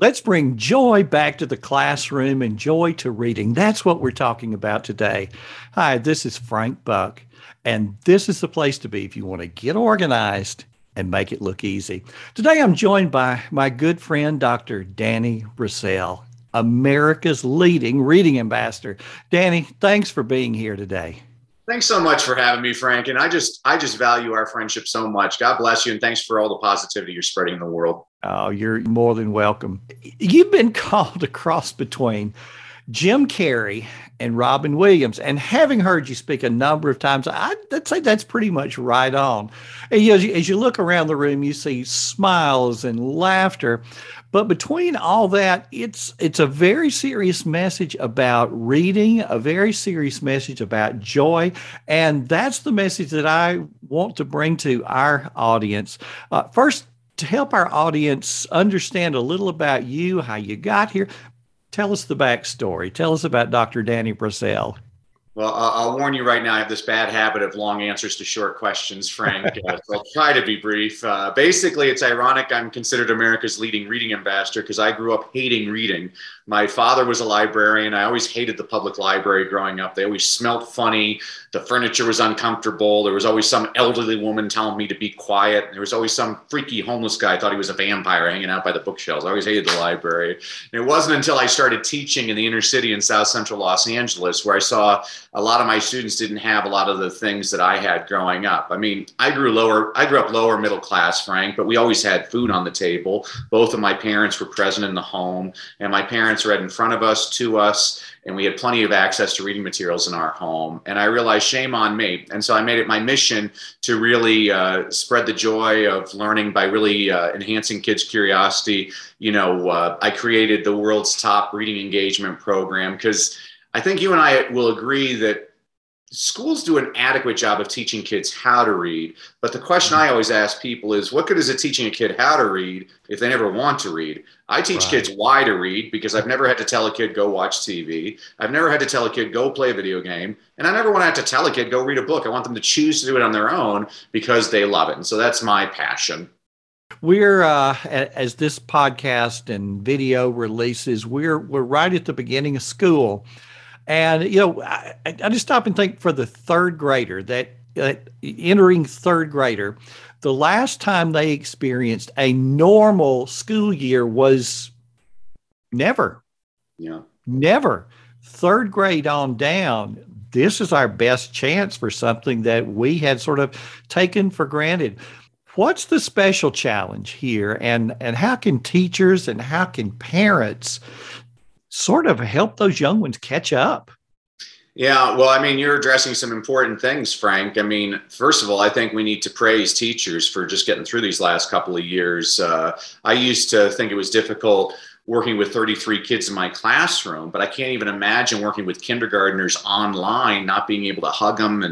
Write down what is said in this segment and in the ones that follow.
Let's bring joy back to the classroom and joy to reading. That's what we're talking about today. Hi, this is Frank Buck, and this is the place to be if you want to get organized and make it look easy. Today, I'm joined by my good friend, Dr. Danny Brassell, America's leading reading ambassador. Danny, thanks for being here today. Thanks so much for having me, Frank. And I just value our friendship so much. God bless you. And thanks for all the positivity you're spreading in the world. Oh, you're more than welcome. You've been called a cross between Jim Carrey and Robin Williams. And having heard you speak a number of times, I'd say that's pretty much right on. And, you know, as you look around the room, you see smiles and laughter. But between all that, it's a very serious message about reading, a very serious message about joy. And that's the message that I want to bring to our audience. First, to help our audience understand a little about you, how you got here, tell us the backstory. Tell us about Dr. Danny Brassell. Well, I'll warn you right now, I have this bad habit of long answers to short questions, Frank. So I'll try to be brief. Basically, it's ironic I'm considered America's leading reading ambassador because I grew up hating reading. My father was a librarian. I always hated the public library growing up. They always smelled funny. The furniture was uncomfortable. There was always some elderly woman telling me to be quiet. There was always some freaky homeless guy. I thought he was a vampire hanging out by the bookshelves. I always hated the library. And it wasn't until I started teaching in the inner city in South Central Los Angeles where I saw a lot of my students didn't have a lot of the things that I had growing up. I mean, I grew up lower middle class, Frank, but we always had food on the table. Both of my parents were present in the home, and my parents read in front of us, to us, and we had plenty of access to reading materials in our home. And I realized, shame on me. And so I made it my mission to really spread the joy of learning by really enhancing kids' curiosity. You know, I created the world's top reading engagement program because I think you and I will agree that schools do an adequate job of teaching kids how to read. But the question I always ask people is, what good is it teaching a kid how to read if they never want to read? I teach kids why to read because I've never had to tell a kid go watch TV. I've never had to tell a kid go play a video game. And I never want to have to tell a kid go read a book. I want them to choose to do it on their own because they love it. And so that's my passion. We're, as this podcast and video releases, we're right at the beginning of school. And, you know, I just stop and think for the third grader, that entering third grader, the last time they experienced a normal school year was never. Yeah. Never. Third grade on down, this is our best chance for something that we had sort of taken for granted. What's the special challenge here? And how can teachers and how can parents sort of help those young ones catch up? Yeah, well, I mean, you're addressing some important things, Frank. I mean, first of all, I think we need to praise teachers for just getting through these last couple of years. I used to think it was difficult working with 33 kids in my classroom, but I can't even imagine working with kindergartners online, not being able to hug them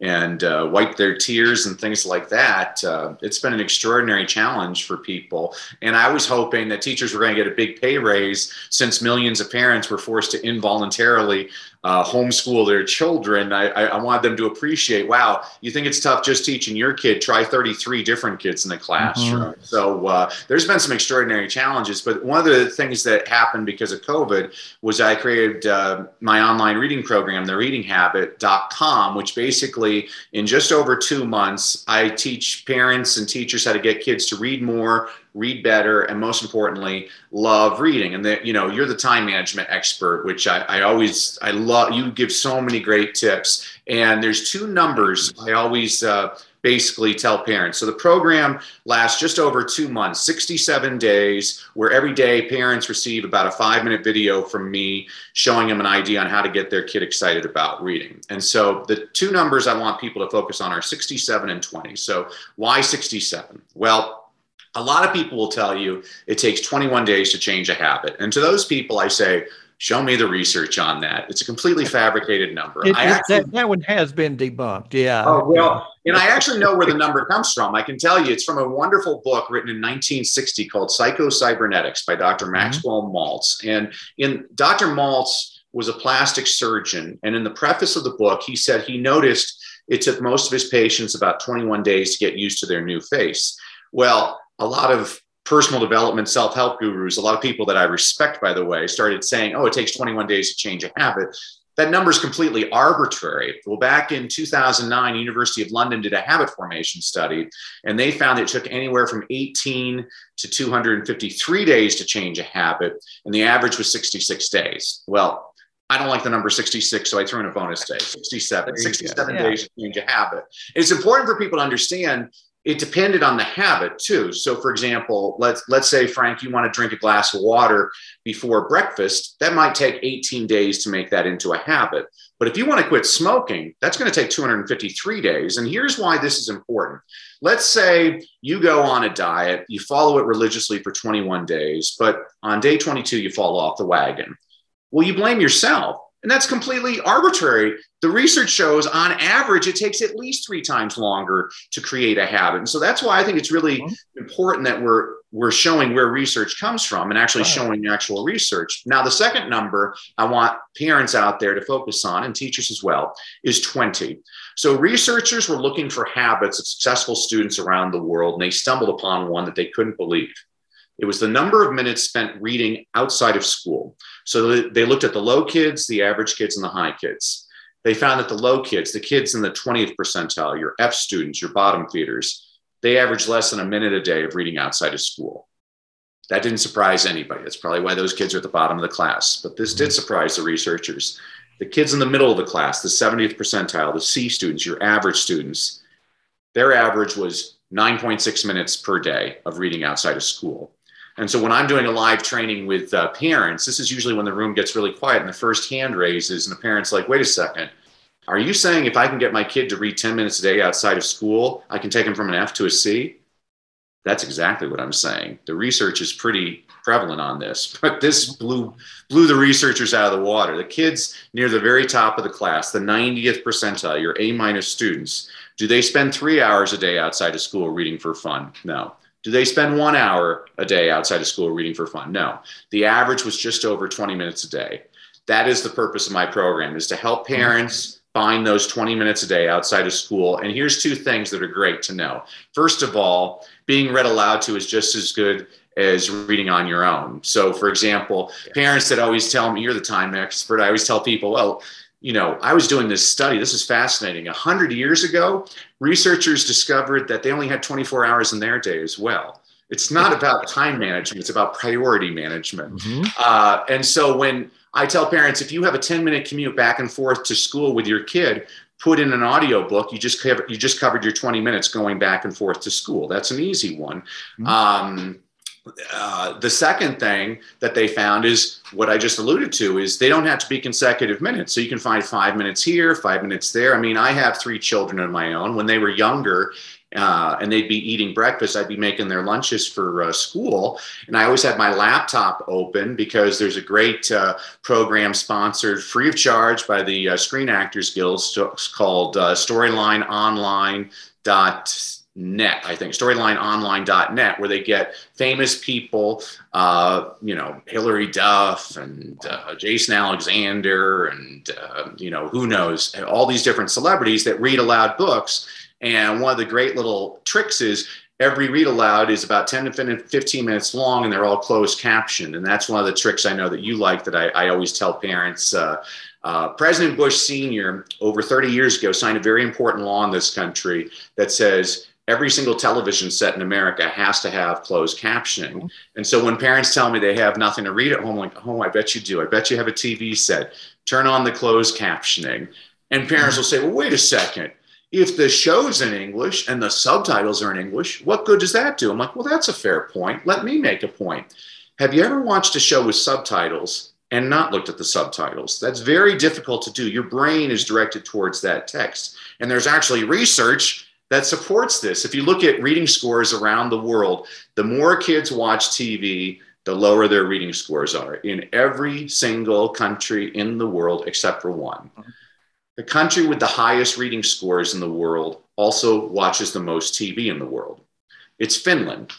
and wipe their tears and things like that. It's been an extraordinary challenge for people. And I was hoping that teachers were going to get a big pay raise since millions of parents were forced to involuntarily homeschool their children. I wanted them to appreciate, wow, you think it's tough just teaching your kid, try 33 different kids in the classroom. Mm-hmm. So there's been some extraordinary challenges, but one of the things that happened because of COVID was I created my online reading program, thereadinghabit.com, which basically in just over 2 months, I teach parents and teachers how to get kids to read more, read better, and most importantly, love reading. And that, you know, you're the time management expert, which I love. You give so many great tips. And there's two numbers I always basically tell parents. So the program lasts just over 2 months, 67 days, where every day parents receive about a 5-minute video from me showing them an idea on how to get their kid excited about reading. And so the two numbers I want people to focus on are 67 and 20. So why 67? Well, a lot of people will tell you it takes 21 days to change a habit. And to those people, I say, show me the research on that. It's a completely fabricated number. That one has been debunked, yeah. Oh, well, and I actually know where the number comes from. I can tell you it's from a wonderful book written in 1960 called Psycho-Cybernetics by Dr. Maxwell Maltz. And in Dr. Maltz was a plastic surgeon. And in the preface of the book, he said he noticed it took most of his patients about 21 days to get used to their new face. Well, a lot of personal development, self-help gurus, a lot of people that I respect, by the way, started saying, oh, it takes 21 days to change a habit. That number is completely arbitrary. Well, back in 2009, University of London did a habit formation study, and they found it took anywhere from 18 to 253 days to change a habit, and the average was 66 days. Well, I don't like the number 66, so I threw in a bonus day, 67 days to change a habit. It's important for people to understand it depended on the habit too. So for example, let's say, Frank, you want to drink a glass of water before breakfast. That might take 18 days to make that into a habit. But if you want to quit smoking, that's going to take 253 days. And here's why this is important. Let's say you go on a diet, you follow it religiously for 21 days, but on day 22, you fall off the wagon. Well, you blame yourself. And that's completely arbitrary. The research shows on average, it takes at least 3 times longer to create a habit. And so that's why I think it's really important that we're showing where research comes from and actually showing actual research. Now, the second number I want parents out there to focus on, and teachers as well, is 20. So researchers were looking for habits of successful students around the world, and they stumbled upon one that they couldn't believe. It was the number of minutes spent reading outside of school. So they looked at the low kids, the average kids, and the high kids. They found that the low kids, the kids in the 20th percentile, your F students, your bottom feeders, they averaged less than a minute a day of reading outside of school. That didn't surprise anybody. That's probably why those kids are at the bottom of the class. But this did surprise the researchers. The kids in the middle of the class, the 70th percentile, the C students, your average students, their average was 9.6 minutes per day of reading outside of school. And so when I'm doing a live training with parents, this is usually when the room gets really quiet and the first hand raises and the parent's like, wait a second, are you saying if I can get my kid to read 10 minutes a day outside of school, I can take him from an F to a C? That's exactly what I'm saying. The research is pretty prevalent on this, but this blew the researchers out of the water. The kids near the very top of the class, the 90th percentile, your A- students, do they spend 3 hours a day outside of school reading for fun? No. Do they spend 1 hour a day outside of school reading for fun? No. The average was just over 20 minutes a day. That is the purpose of my program, is to help parents find those 20 minutes a day outside of school. And here's 2 things that are great to know. First of all, being read aloud to is just as good as reading on your own. So for example, parents that always tell me, you're the time expert, I always tell people, well, you know, I was doing this study. This is fascinating. 100 years ago, researchers discovered that they only had 24 hours in their day as well. It's not about time management. It's about priority management. And so when I tell parents, if you have a 10-minute commute back and forth to school with your kid, put in an audio book. You just covered your 20 minutes going back and forth to school. That's an easy one. The second thing that they found is what I just alluded to, is they don't have to be consecutive minutes. So you can find 5 minutes here, 5 minutes there. I mean, I have 3 children of my own. When they were younger and they'd be eating breakfast, I'd be making their lunches for school. And I always had my laptop open because there's a great program sponsored free of charge by the Screen Actors Guild called StorylineOnline.net, I think, StorylineOnline.net, where they get famous people, you know, Hillary Duff and Jason Alexander and, you know, who knows, all these different celebrities that read aloud books. And one of the great little tricks is every read aloud is about 10 to 15 minutes long, and they're all closed captioned. And that's one of the tricks I know that you like that I always tell parents. President Bush Sr. over 30 years ago signed a very important law in this country that says every single television set in America has to have closed captioning. And so when parents tell me they have nothing to read at home, I'm like, oh, I bet you do. I bet you have a TV set. Turn on the closed captioning. And parents will say, well, wait a second. If the show's in English and the subtitles are in English, what good does that do? I'm like, well, that's a fair point. Let me make a point. Have you ever watched a show with subtitles and not looked at the subtitles? That's very difficult to do. Your brain is directed towards that text. And there's actually research that supports this. If you look at reading scores around the world, the more kids watch TV, the lower their reading scores are in every single country in the world except for one. The country with the highest reading scores in the world also watches the most TV in the world. It's Finland.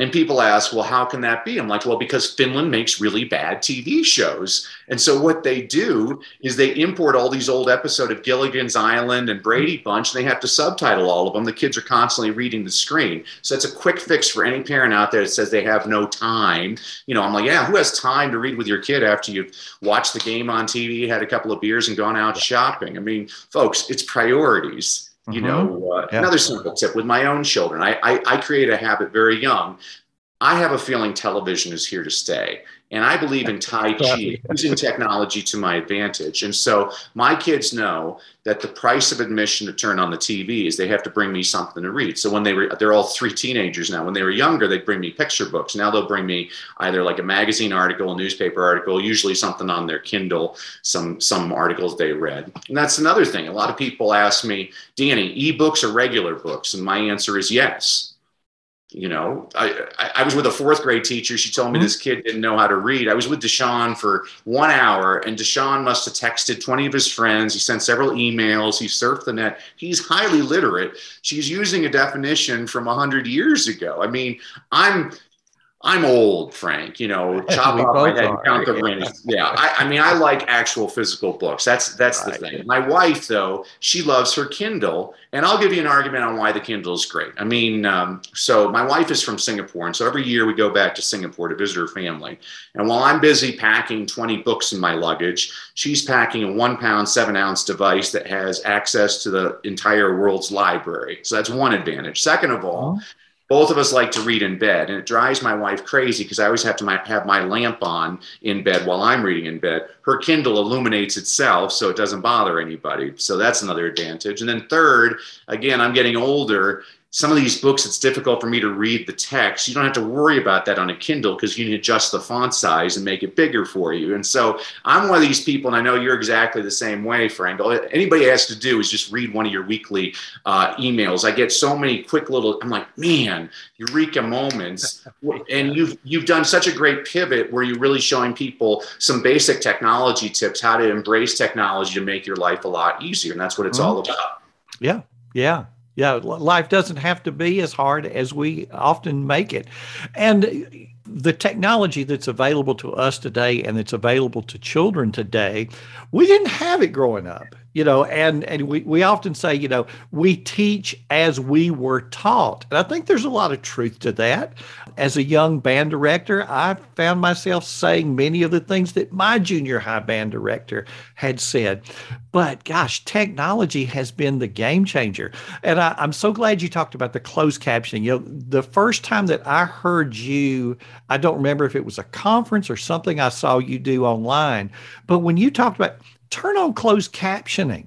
And people ask, well, how can that be? I'm like, well, because Finland makes really bad TV shows. And so what they do is they import all these old episodes of Gilligan's Island and Brady Bunch, and they have to subtitle all of them. The kids are constantly reading the screen. So that's a quick fix for any parent out there that says they have no time. You know, I'm like, yeah, who has time to read with your kid after you've watched the game on TV, had a couple of beers, and gone out shopping? I mean, folks, it's priorities. You know, another simple tip with my own children, I create a habit very young. I have a feeling television is here to stay. And I believe in Tai Chi, using technology to my advantage. And so my kids know that the price of admission to turn on the TV is they have to bring me something to read. So when they were, they're all three teenagers now. When they were younger, they'd bring me picture books. Now they'll bring me either like a magazine article, a newspaper article, usually something on their Kindle, some articles they read. And that's another thing. A lot of people ask me, Danny, ebooks or regular books? And my answer is yes. You know, I was with a fourth grade teacher. She told me this kid didn't know how to read. I was with Deshaun for 1 hour, and Deshaun must have texted 20 of his friends. He sent several emails. He surfed the net. He's highly literate. She's using a definition from 100 years ago. I mean, I'm old, Frank, you know, chop off my head and count the rings. Yeah. I mean, I like actual physical books. That's the thing. My wife, though, she loves her Kindle, and I'll give you an argument on why the Kindle is great. I mean, so my wife is from Singapore, and so every year we go back to Singapore to visit her family. And while I'm busy packing 20 books in my luggage, she's packing a 1 pound, 7 ounce device that has access to the entire world's library. So that's one advantage. Second of all, both of us like to read in bed, and it drives my wife crazy because I always have to have my lamp on in bed while I'm reading in bed. Her Kindle illuminates itself, so it doesn't bother anybody. So that's another advantage. And then third, again, I'm getting older. Some of these books, it's difficult for me to read the text. You don't have to worry about that on a Kindle because you can adjust the font size and make it bigger for you. And so I'm one of these people, and I know you're exactly the same way, Frank. All anybody has to do is just read one of your weekly emails. I get so many quick little, I'm like, man, eureka moments. And you've done such a great pivot where you're really showing people some basic technology tips, how to embrace technology to make your life a lot easier. And that's what it's all about. Yeah, yeah. Yeah, life doesn't have to be as hard as we often make it. And the technology that's available to us today and that's available to children today, we didn't have it growing up, you know, and we often say, you know, we teach as we were taught. And I think there's a lot of truth to that. As a young band director, I found myself saying many of the things that my junior high band director had said. But gosh, technology has been the game changer. And I'm so glad you talked about the closed captioning. You know, the first time that I heard you, I don't remember if it was a conference or something I saw you do online, but when you talked about turn on closed captioning,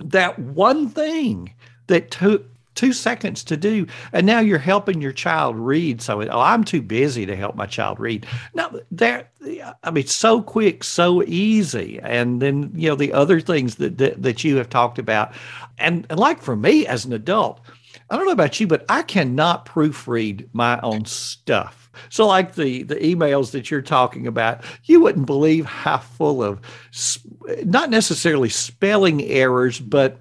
that one thing that took 2 seconds to do, and now you're helping your child read. So, I'm too busy to help my child read. Now, I mean, so quick, so easy. And then, you know, the other things that you have talked about. And like for me as an adult, I don't know about you, but I cannot proofread my own stuff. So like the emails that you're talking about, you wouldn't believe how full of not necessarily spelling errors, but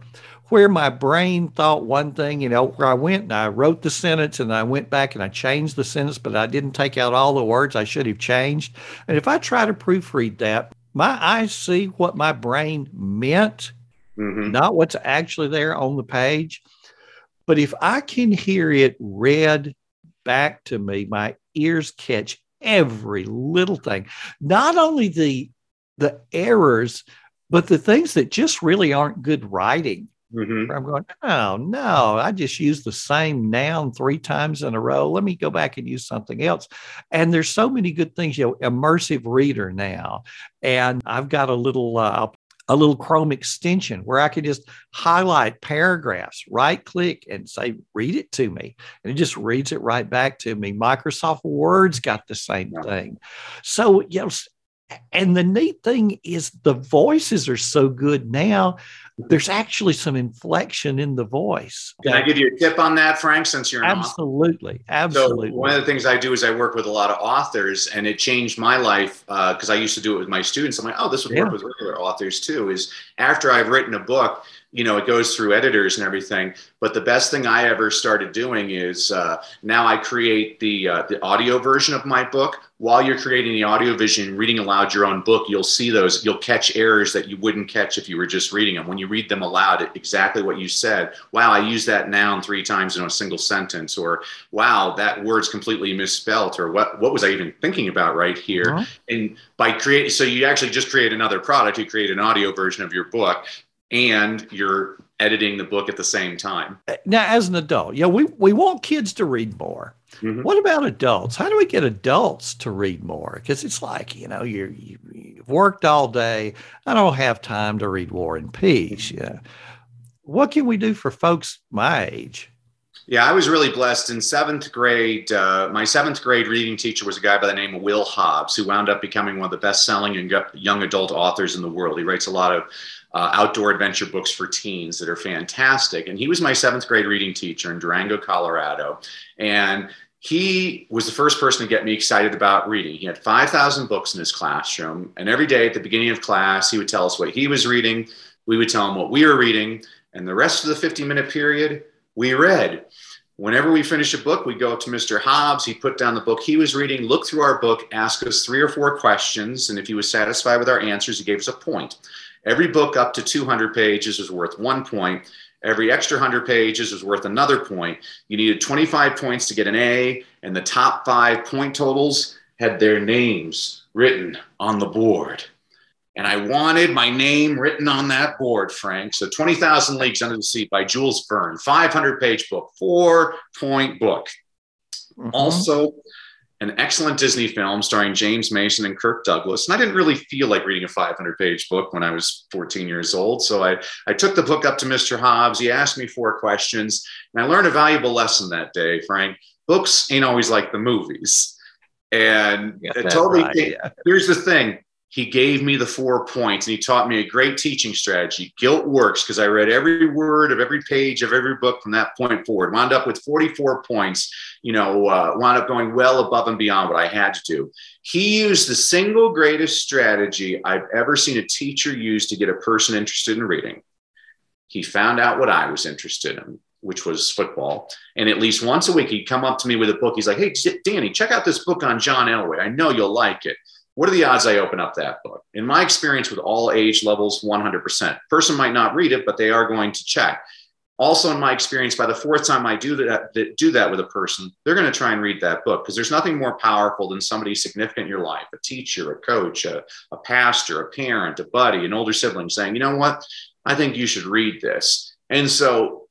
where my brain thought one thing, you know, where I went and I wrote the sentence and I went back and I changed the sentence, but I didn't take out all the words I should have changed. And if I try to proofread that, my eyes see what my brain meant, not what's actually there on the page. But if I can hear it read back to me, my ears catch every little thing, not only the errors, but the things that just really aren't good writing. I'm going, oh, no, I just used the same noun 3 times in a row. Let me go back and use something else. And there's so many good things, you know, immersive reader now. And I've got a little Chrome extension where I could just highlight paragraphs, right click and say, read it to me. And it just reads it right back to me. Microsoft Word's got the same thing. So, you know, and the neat thing is the voices are so good now. There's actually some inflection in the voice. Can I give you a tip on that, Frank, since you're an author? Absolutely. So one of the things I do is I work with a lot of authors, and it changed my life because I used to do it with my students. I'm like, oh, this would work with regular authors too, is after I've written a book, you know, it goes through editors and everything. But the best thing I ever started doing is now I create the audio version of my book. While you're creating the audio vision, reading aloud your own book, you'll see those, you'll catch errors that you wouldn't catch if you were just reading them. When you read them aloud, exactly what you said, wow, I used that noun 3 times in a single sentence, or wow, that word's completely misspelt, or what was I even thinking about right here? Mm-hmm. And by creating, so you actually just create another product, you create an audio version of your book, and you're editing the book at the same time. Now, as an adult, yeah, we want kids to read more. Mm-hmm. What about adults? How do we get adults to read more? Because it's like, you know, you've worked all day. I don't have time to read War and Peace. Yeah. What can we do for folks my age? Yeah, I was really blessed. In 7th grade, my 7th grade reading teacher was a guy by the name of Will Hobbs, who wound up becoming one of the best-selling young adult authors in the world. He writes a lot of outdoor adventure books for teens that are fantastic. And he was my 7th grade reading teacher in Durango, Colorado. And he was the first person to get me excited about reading. He had 5,000 books in his classroom. And every day at the beginning of class, he would tell us what he was reading. We would tell him what we were reading. And the rest of the 50-minute period, we read. Whenever we finish a book, we go up to Mr. Hobbs. He put down the book he was reading, looked through our book, asked us 3 or 4 questions. And if he was satisfied with our answers, he gave us a point. Every book up to 200 pages was worth 1 point. Every extra 100 pages was worth another point. You needed 25 points to get an A, and the top 5 point totals had their names written on the board. And I wanted my name written on that board, Frank. So 20,000 Leagues Under the Sea by Jules Verne, 500-page book, 4-point book. Mm-hmm. Also, an excellent Disney film starring James Mason and Kirk Douglas. And I didn't really feel like reading a 500-page book when I was 14 years old. So I took the book up to Mr. Hobbs. He asked me 4 questions. And I learned a valuable lesson that day, Frank. Books ain't always like the movies. And it totally, right, yeah. Here's the thing. He gave me the 4 points, and he taught me a great teaching strategy. Guilt works, because I read every word of every page of every book from that point forward. Wound up with 44 points, you know, wound up going well above and beyond what I had to do. He used the single greatest strategy I've ever seen a teacher use to get a person interested in reading. He found out what I was interested in, which was football. And at least once a week, he'd come up to me with a book. He's like, hey, Danny, check out this book on John Elway. I know you'll like it. What are the odds I open up that book? In my experience with all age levels, 100%. Person might not read it, but they are going to check. Also, in my experience, by the 4th time I do that with a person, they're going to try and read that book, because there's nothing more powerful than somebody significant in your life, a teacher, a coach, a pastor, a parent, a buddy, an older sibling saying, you know what, I think you should read this. And so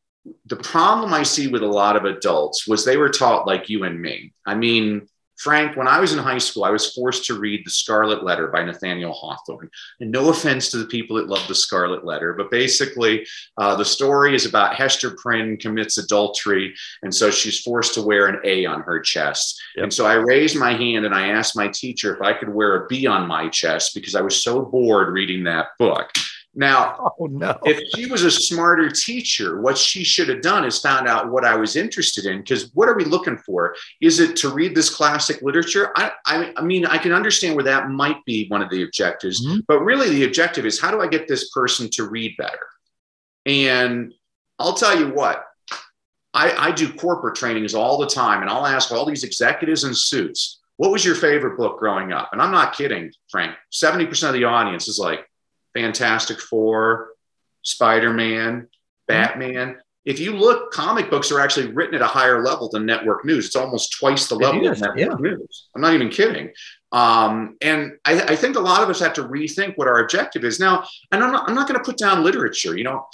the problem I see with a lot of adults was they were taught like you and me. I mean, Frank, when I was in high school, I was forced to read The Scarlet Letter by Nathaniel Hawthorne. And no offense to the people that love The Scarlet Letter, but basically the story is about Hester Prynne commits adultery, and so she's forced to wear an A on her chest. Yep. And so I raised my hand and I asked my teacher if I could wear a B on my chest, because I was so bored reading that book. Now, oh, no. If she was a smarter teacher, what she should have done is found out what I was interested in, because what are we looking for? Is it to read this classic literature? I mean, I can understand where that might be one of the objectives, mm-hmm. but really the objective is, how do I get this person to read better? And I'll tell you what, I do corporate trainings all the time, and I'll ask all these executives in suits, what was your favorite book growing up? And I'm not kidding, Frank, 70% of the audience is like, Fantastic Four, Spider-Man, Batman. Mm-hmm. If you look, comic books are actually written at a higher level than network news. It's almost twice the level of network news. I'm not even kidding. And I think a lot of us have to rethink what our objective is. Now, and I'm not going to put down literature, you know,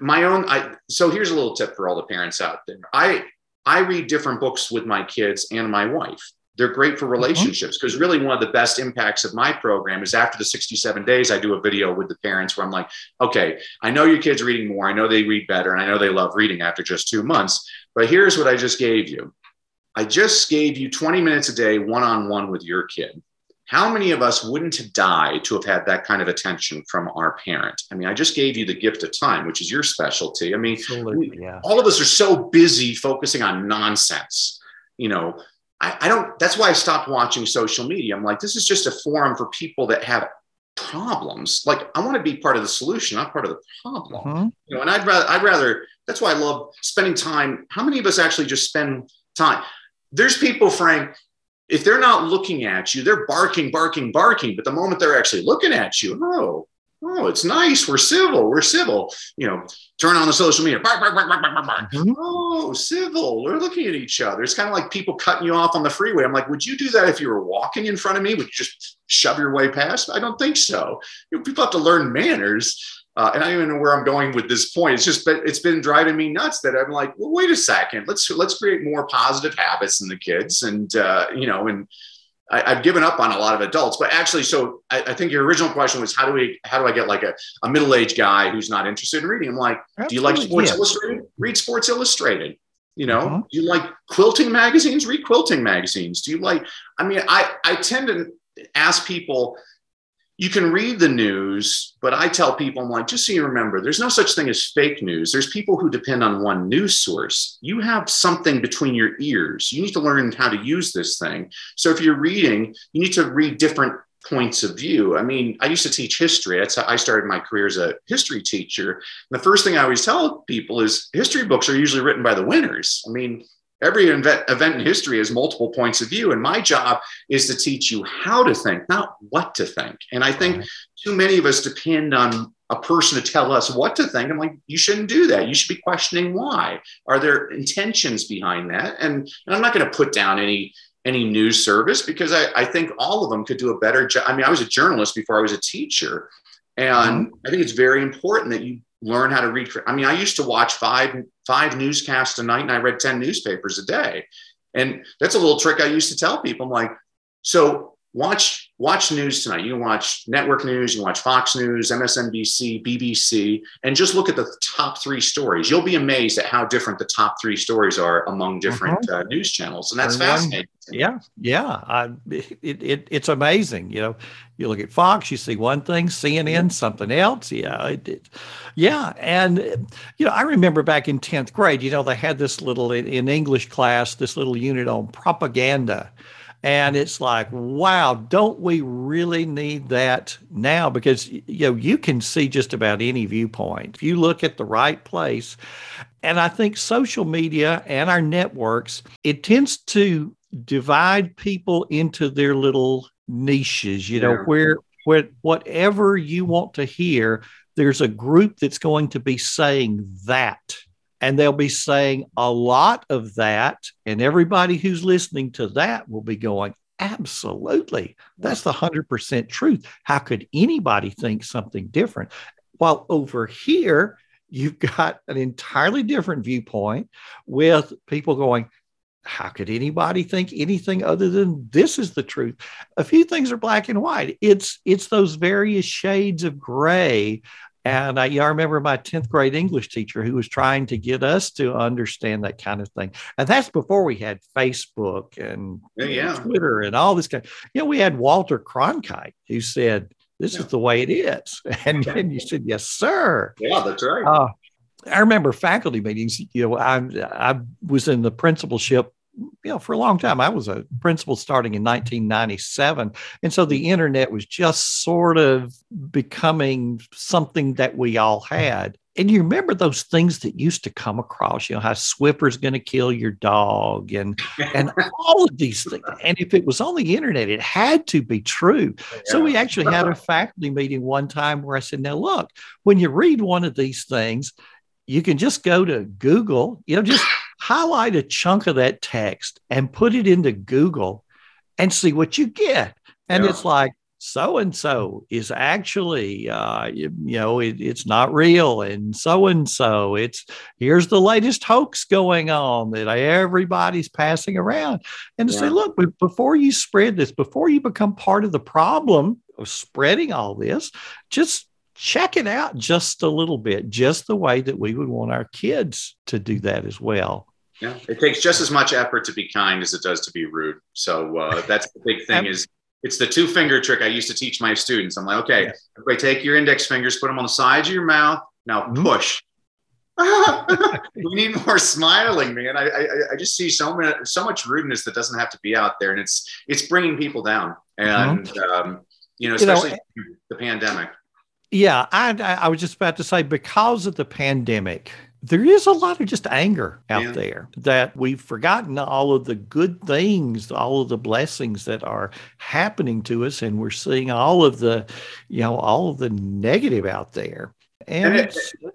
my own. So here's a little tip for all the parents out there. I read different books with my kids and my wife. They're great for relationships, because mm-hmm. really one of the best impacts of my program is after the 67 days, I do a video with the parents where I'm like, okay, I know your kids are reading more. I know they read better. And I know they love reading after just 2 months, but here's what I just gave you. I just gave you 20 minutes a day, one-on-one with your kid. How many of us wouldn't die to have had that kind of attention from our parent? I mean, I just gave you the gift of time, which is your specialty. I mean, all of us are so busy focusing on nonsense, you know, I don't, that's why I stopped watching social media. I'm like, this is just a forum for people that have problems. Like, I want to be part of the solution, not part of the problem. Mm-hmm. You know, and I'd rather, that's why I love spending time. How many of us actually just spend time? There's people, Frank, if they're not looking at you, they're barking. But the moment they're actually looking at you, oh, it's nice. We're civil. You know, turn on the social media. Bark. Mm-hmm. Oh, civil. We're looking at each other. It's kind of like people cutting you off on the freeway. I'm like, would you do that if you were walking in front of me? Would you just shove your way past? I don't think so. You know, people have to learn manners. And I don't even know where I'm going with this point. It's just, it's been driving me nuts that I'm like, well, wait a second. Let's create more positive habits in the kids. And, I've given up on a lot of adults, but actually, so I think your original question was, how do I get like a middle-aged guy who's not interested in reading? I'm like, absolutely. Do you like Sports Illustrated? Read Sports Illustrated. You know, mm-hmm. Do you like quilting magazines? Read quilting magazines. Do you like, I tend to ask people, you can read the news, but I tell people, I'm like, just so you remember, there's no such thing as fake news. There's people who depend on one news source. You have something between your ears. You need to learn how to use this thing. So if you're reading, you need to read different points of view. I mean, I used to teach history. That's how I started my career as a history teacher. And the first thing I always tell people is history books are usually written by the winners. I mean, every event in history has multiple points of view. And my job is to teach you how to think, not what to think. And I think too many of us depend on a person to tell us what to think. I'm like, you shouldn't do that. You should be questioning why. Are there intentions behind that? And I'm not going to put down any news service because I think all of them could do a better job. I mean, I was a journalist before I was a teacher. And I think it's very important that you learn how to read. I mean, I used to watch five newscasts a night and I read 10 newspapers a day. And that's a little trick I used to tell people. I'm like, so watch news tonight. You can watch network news, you can watch Fox News, MSNBC, BBC, and just look at the top three stories. You'll be amazed at how different the top three stories are among different news channels. And that's fascinating. Yeah. It's amazing. You know, you look at Fox, you see one thing, CNN, something else. Yeah. And, you know, I remember back in 10th grade, you know, they had this little, in English class, this little unit on propaganda. And it's like, wow, don't we really need that now? Because, you know, you can see just about any viewpoint if you look at the right place. And I think social media and our networks, it tends to divide people into their little niches, you know, where whatever you want to hear, there's a group that's going to be saying that. And they'll be saying a lot of that. And everybody who's listening to that will be going, absolutely. That's the 100% truth. How could anybody think something different? While over here, you've got an entirely different viewpoint with people going, how could anybody think anything other than this is the truth? A few things are black and white. It's those various shades of gray. And I remember my 10th grade English teacher who was trying to get us to understand that kind of thing. And that's before we had Facebook and Twitter and all this kind of, you know, we had Walter Cronkite who said, this is the way it is. And you said, yes, sir. Yeah, that's right. I remember faculty meetings, you know, I was in the principalship, you know, for a long time. I was a principal starting in 1997. And so the internet was just sort of becoming something that we all had. And you remember those things that used to come across, you know, how Swiffer's going to kill your dog and all of these things. And if it was on the internet, it had to be true. Yeah. So we actually had a faculty meeting one time where I said, now, look, when you read one of these things, you can just go to Google, you know, just highlight a chunk of that text and put it into Google and see what you get. And it's like, so-and-so is actually, it's not real. And so-and-so, here's the latest hoax going on that everybody's passing around. And to say, look, before you spread this, before you become part of the problem of spreading all this, just check it out just a little bit, just the way that we would want our kids to do that as well. Yeah, it takes just as much effort to be kind as it does to be rude. So that's the big thing is it's the two-finger trick I used to teach my students. I'm like, okay, everybody take your index fingers, put them on the sides of your mouth. Now push. We need more smiling, man. I just see so much rudeness that doesn't have to be out there. And it's bringing people down. And you know, especially the pandemic. Yeah, I was just about to say, because of the pandemic, there is a lot of just anger out there that we've forgotten all of the good things, all of the blessings that are happening to us. And we're seeing all of the, you know, all of the negative out there. And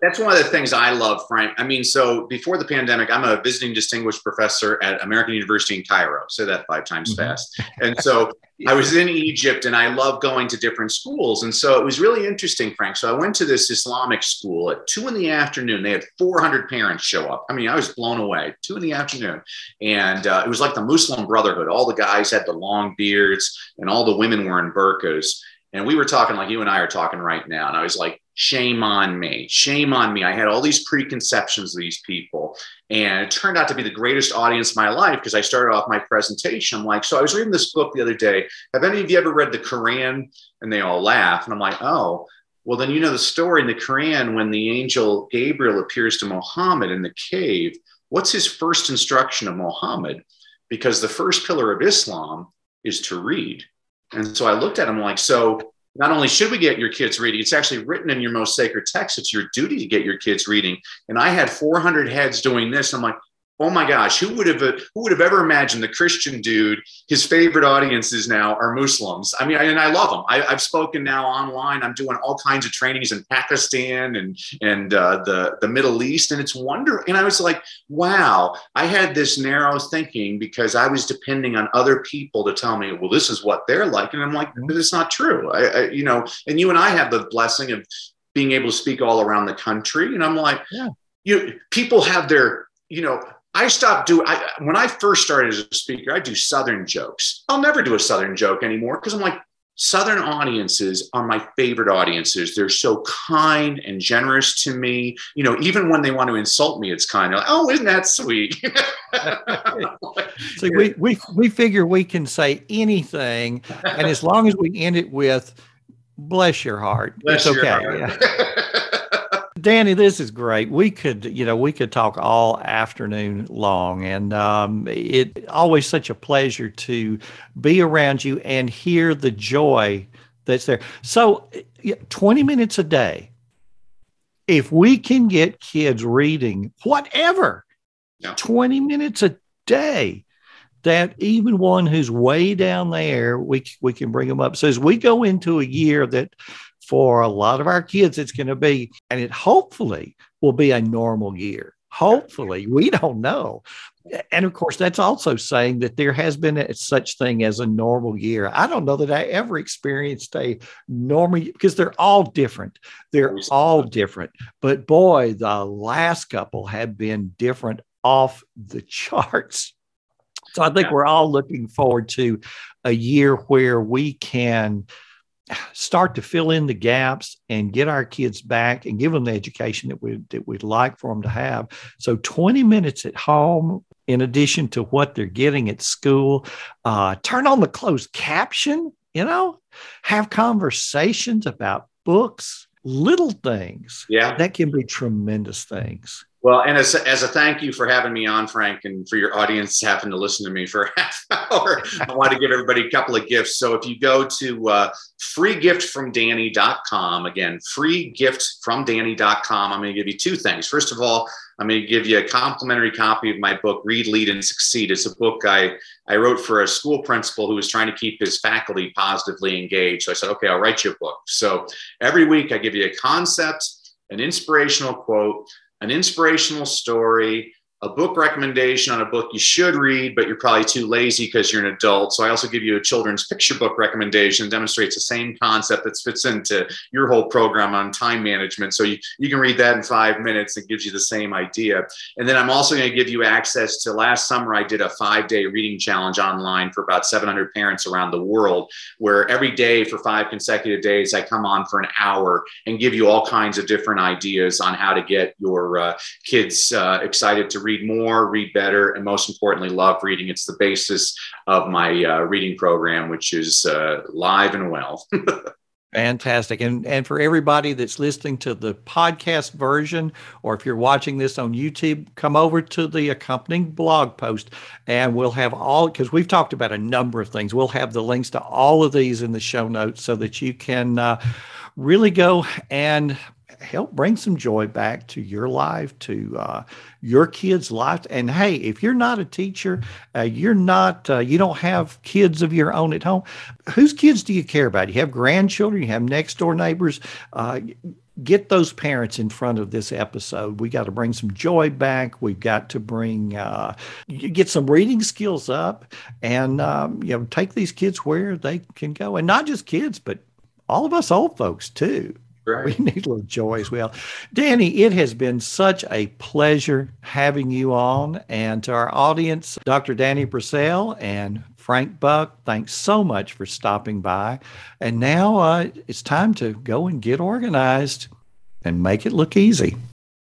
that's one of the things I love, Frank. I mean, so before the pandemic, I'm a visiting distinguished professor at American University in Cairo. Say that 5 times fast. And so I was in Egypt, and I love going to different schools. And so it was really interesting, Frank. So I went to this Islamic school at 2 p.m. They had 400 parents show up. I mean, I was blown away. 2 p.m. And it was like the Muslim Brotherhood. All the guys had the long beards and all the women were in burqas. And we were talking like you and I are talking right now. And I was like, shame on me. Shame on me. I had all these preconceptions of these people. And it turned out to be the greatest audience of my life, because I started off my presentation. I'm like, so I was reading this book the other day. Have any of you ever read the Quran? And they all laugh. And I'm like, oh, well, then you know the story in the Quran when the angel Gabriel appears to Muhammad in the cave. What's his first instruction to Muhammad? Because the first pillar of Islam is to read. And so I looked at him like, so not only should we get your kids reading, it's actually written in your most sacred text. It's your duty to get your kids reading. And I had 400 heads doing this. I'm like, oh my gosh, who would have ever imagined the Christian dude, his favorite audiences now are Muslims. I mean, and I love them. I've spoken now online. I'm doing all kinds of trainings in Pakistan and the Middle East. And it's wonderful. And I was like, wow, I had this narrow thinking because I was depending on other people to tell me, well, this is what they're like. And I'm like, but it's not true. And you and I have the blessing of being able to speak all around the country. And I'm like, people have their, when I first started as a speaker, I do Southern jokes. I'll never do a Southern joke anymore, because I'm like, Southern audiences are my favorite audiences. They're so kind and generous to me. You know, even when they want to insult me, it's kind of like, oh, isn't that sweet? So we figure we can say anything. And as long as we end it with, bless your heart, bless it's your okay. Heart. Yeah. Danny, this is great. We could talk all afternoon long, and it always such a pleasure to be around you and hear the joy that's there. So 20 minutes a day, if we can get kids reading whatever, 20 minutes a day, that even one who's way down there, we can bring them up. So as we go into a year that, for a lot of our kids, it's going to be, and it hopefully will be a normal year. Hopefully, we don't know. And of course, that's also saying that there has been such thing as a normal year. I don't know that I ever experienced a normal year, because they're all different. They're all different. But boy, the last couple have been different off the charts. So I think we're all looking forward to a year where we can start to fill in the gaps and get our kids back and give them the education that we'd like for them to have. So 20 minutes at home, in addition to what they're getting at school, turn on the closed caption, have conversations about books, little things that can be tremendous things. Well, and as a thank you for having me on, Frank, and for your audience having to listen to me for half an hour, I want to give everybody a couple of gifts. So if you go to freegiftfromdanny.com, again, freegiftfromdanny.com, I'm going to give you 2 things. First of all, I'm going to give you a complimentary copy of my book, Read, Lead, and Succeed. It's a book I wrote for a school principal who was trying to keep his faculty positively engaged. So I said, okay, I'll write you a book. So every week I give you a concept, an inspirational quote, an inspirational story, a book recommendation on a book you should read, but you're probably too lazy because you're an adult. So I also give you a children's picture book recommendation that demonstrates the same concept that fits into your whole program on time management. So you can read that in 5 minutes. It gives you the same idea. And then I'm also going to give you access to, last summer I did a 5-day reading challenge online for about 700 parents around the world, where every day for 5 consecutive days, I come on for an hour and give you all kinds of different ideas on how to get your kids excited to read more, read better, and most importantly, love reading. It's the basis of my reading program, which is Live and Well. Fantastic. And for everybody that's listening to the podcast version, or if you're watching this on YouTube, come over to the accompanying blog post and we'll have all, because we've talked about a number of things. We'll have the links to all of these in the show notes so that you can really go and help bring some joy back to your life, to your kids' life. And hey, if you're not a teacher, you don't have kids of your own at home. Whose kids do you care about? You have grandchildren, you have next door neighbors. Get those parents in front of this episode. We got to bring some joy back. We've got to bring, get some reading skills up and, take these kids where they can go. And not just kids, but all of us old folks too. Right. We need a little joy as well. Danny, it has been such a pleasure having you on. And to our audience, Dr. Danny Brassell and Frank Buck, thanks so much for stopping by. And now it's time to go and get organized and make it look easy.